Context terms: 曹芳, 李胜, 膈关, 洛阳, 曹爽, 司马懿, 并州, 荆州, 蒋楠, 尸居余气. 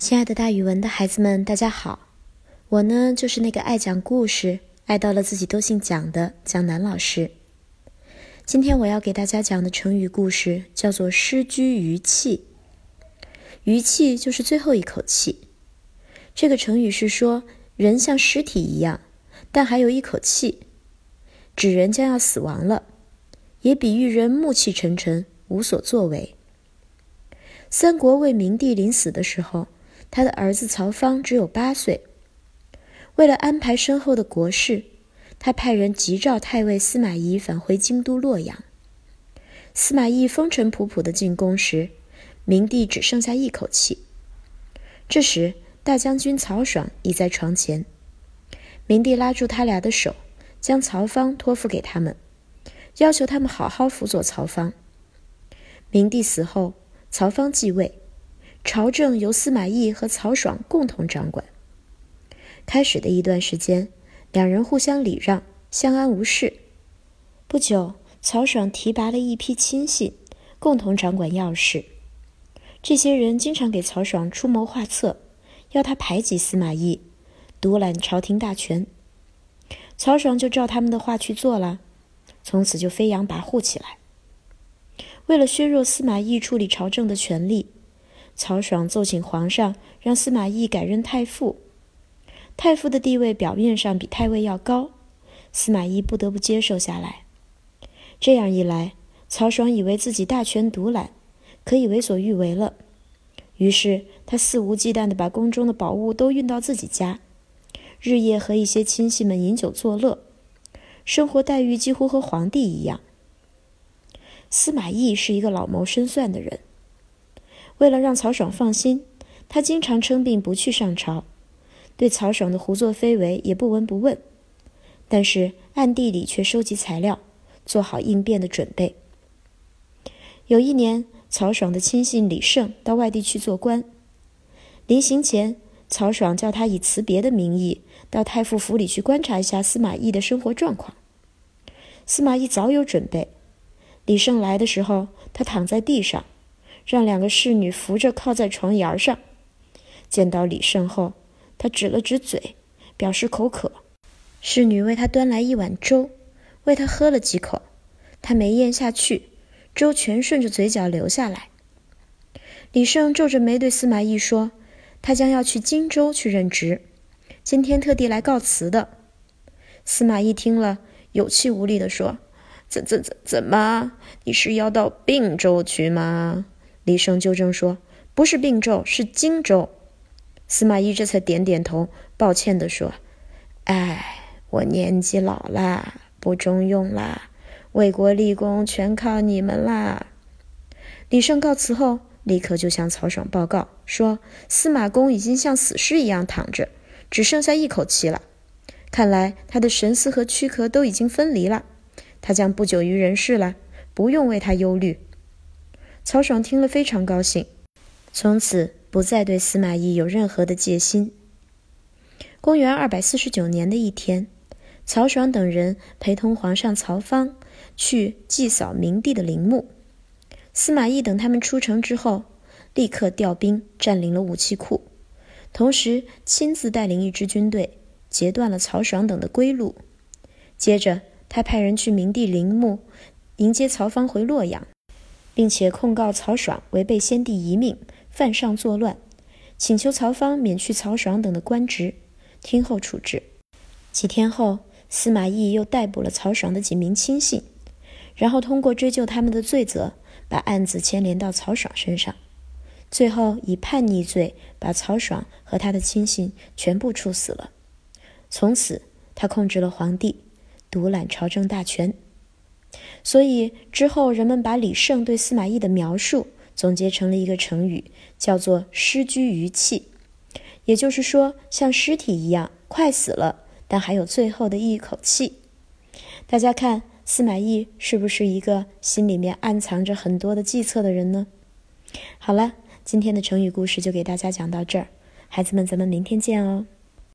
亲爱的大语文的孩子们，大家好。我呢，就是那个爱讲故事，爱到了自己都姓蒋的蒋楠老师。今天我要给大家讲的成语故事叫做失居余气。余气就是最后一口气。这个成语是说，人像尸体一样，但还有一口气，指人将要死亡了，也比喻人暮气沉沉，无所作为。三国魏明帝临死的时候，他的儿子曹芳只有8岁，为了安排身后的国事，他派人急召太尉司马懿返回京都洛阳。司马懿风尘仆仆地进宫时，明帝只剩下一口气。这时，大将军曹爽已在床前，明帝拉住他俩的手，将曹芳托付给他们，要求他们好好辅佐曹芳。明帝死后，曹芳继位，朝政由司马懿和曹爽共同掌管。开始的一段时间，两人互相礼让，相安无事。不久，曹爽提拔了一批亲信，共同掌管要事。这些人经常给曹爽出谋划策，要他排挤司马懿，独揽朝廷大权。曹爽就照他们的话去做了，从此就飞扬跋扈起来。为了削弱司马懿处理朝政的权力，曹爽奏请皇上让司马懿改任太傅。太傅的地位表面上比太尉要高，司马懿不得不接受下来。这样一来，曹爽以为自己大权独揽，可以为所欲为了，于是他肆无忌惮地把宫中的宝物都运到自己家，日夜和一些亲戚们饮酒作乐，生活待遇几乎和皇帝一样。司马懿是一个老谋深算的人，为了让曹爽放心，他经常称病不去上朝，对曹爽的胡作非为也不闻不问，但是暗地里却收集材料，做好应变的准备。有一年，曹爽的亲信李胜到外地去做官，临行前，曹爽叫他以辞别的名义到太傅府里去观察一下司马懿的生活状况。司马懿早有准备，李胜来的时候，他躺在地上，让2个侍女扶着靠在床沿上。见到李胜后，他指了指嘴，表示口渴。侍女为他端来一碗粥，为他喝了几口，他没咽下去，粥全顺着嘴角流下来。李胜皱着眉对司马懿说，他将要去荆州去任职，今天特地来告辞的。司马懿听了，有气无力地说，怎么？你是要到并州去吗？李胜纠正说，不是并州，是荆州。司马懿这才点点头，抱歉地说，我年纪老啦，不中用啦，为国立功全靠你们啦。李胜告辞后，立刻就向曹爽报告说，司马公已经像死尸一样躺着，只剩下一口气了，看来他的神思和躯壳都已经分离了，他将不久于人世了，不用为他忧虑。曹爽听了非常高兴，从此不再对司马懿有任何的戒心。公元249年的一天，曹爽等人陪同皇上曹芳去祭扫明帝的陵墓。司马懿等他们出城之后，立刻调兵占领了武器库，同时亲自带领1支军队截断了曹爽等的归路。接着他派人去明帝陵墓迎接曹芳回洛阳，并且控告曹爽违背先帝遗命，犯上作乱，请求曹芳免去曹爽等的官职，听候处置。几天后，司马懿又逮捕了曹爽的几名亲信，然后通过追究他们的罪责，把案子牵连到曹爽身上，最后以叛逆罪把曹爽和他的亲信全部处死了。从此他控制了皇帝，独揽朝政大权。所以之后人们把李胜对司马懿的描述总结成了一个成语，叫做失居余气，也就是说像尸体一样快死了，但还有最后的一口气。大家看，司马懿是不是一个心里面暗藏着很多的计策的人呢？好了，今天的成语故事就给大家讲到这儿，孩子们，咱们明天见哦。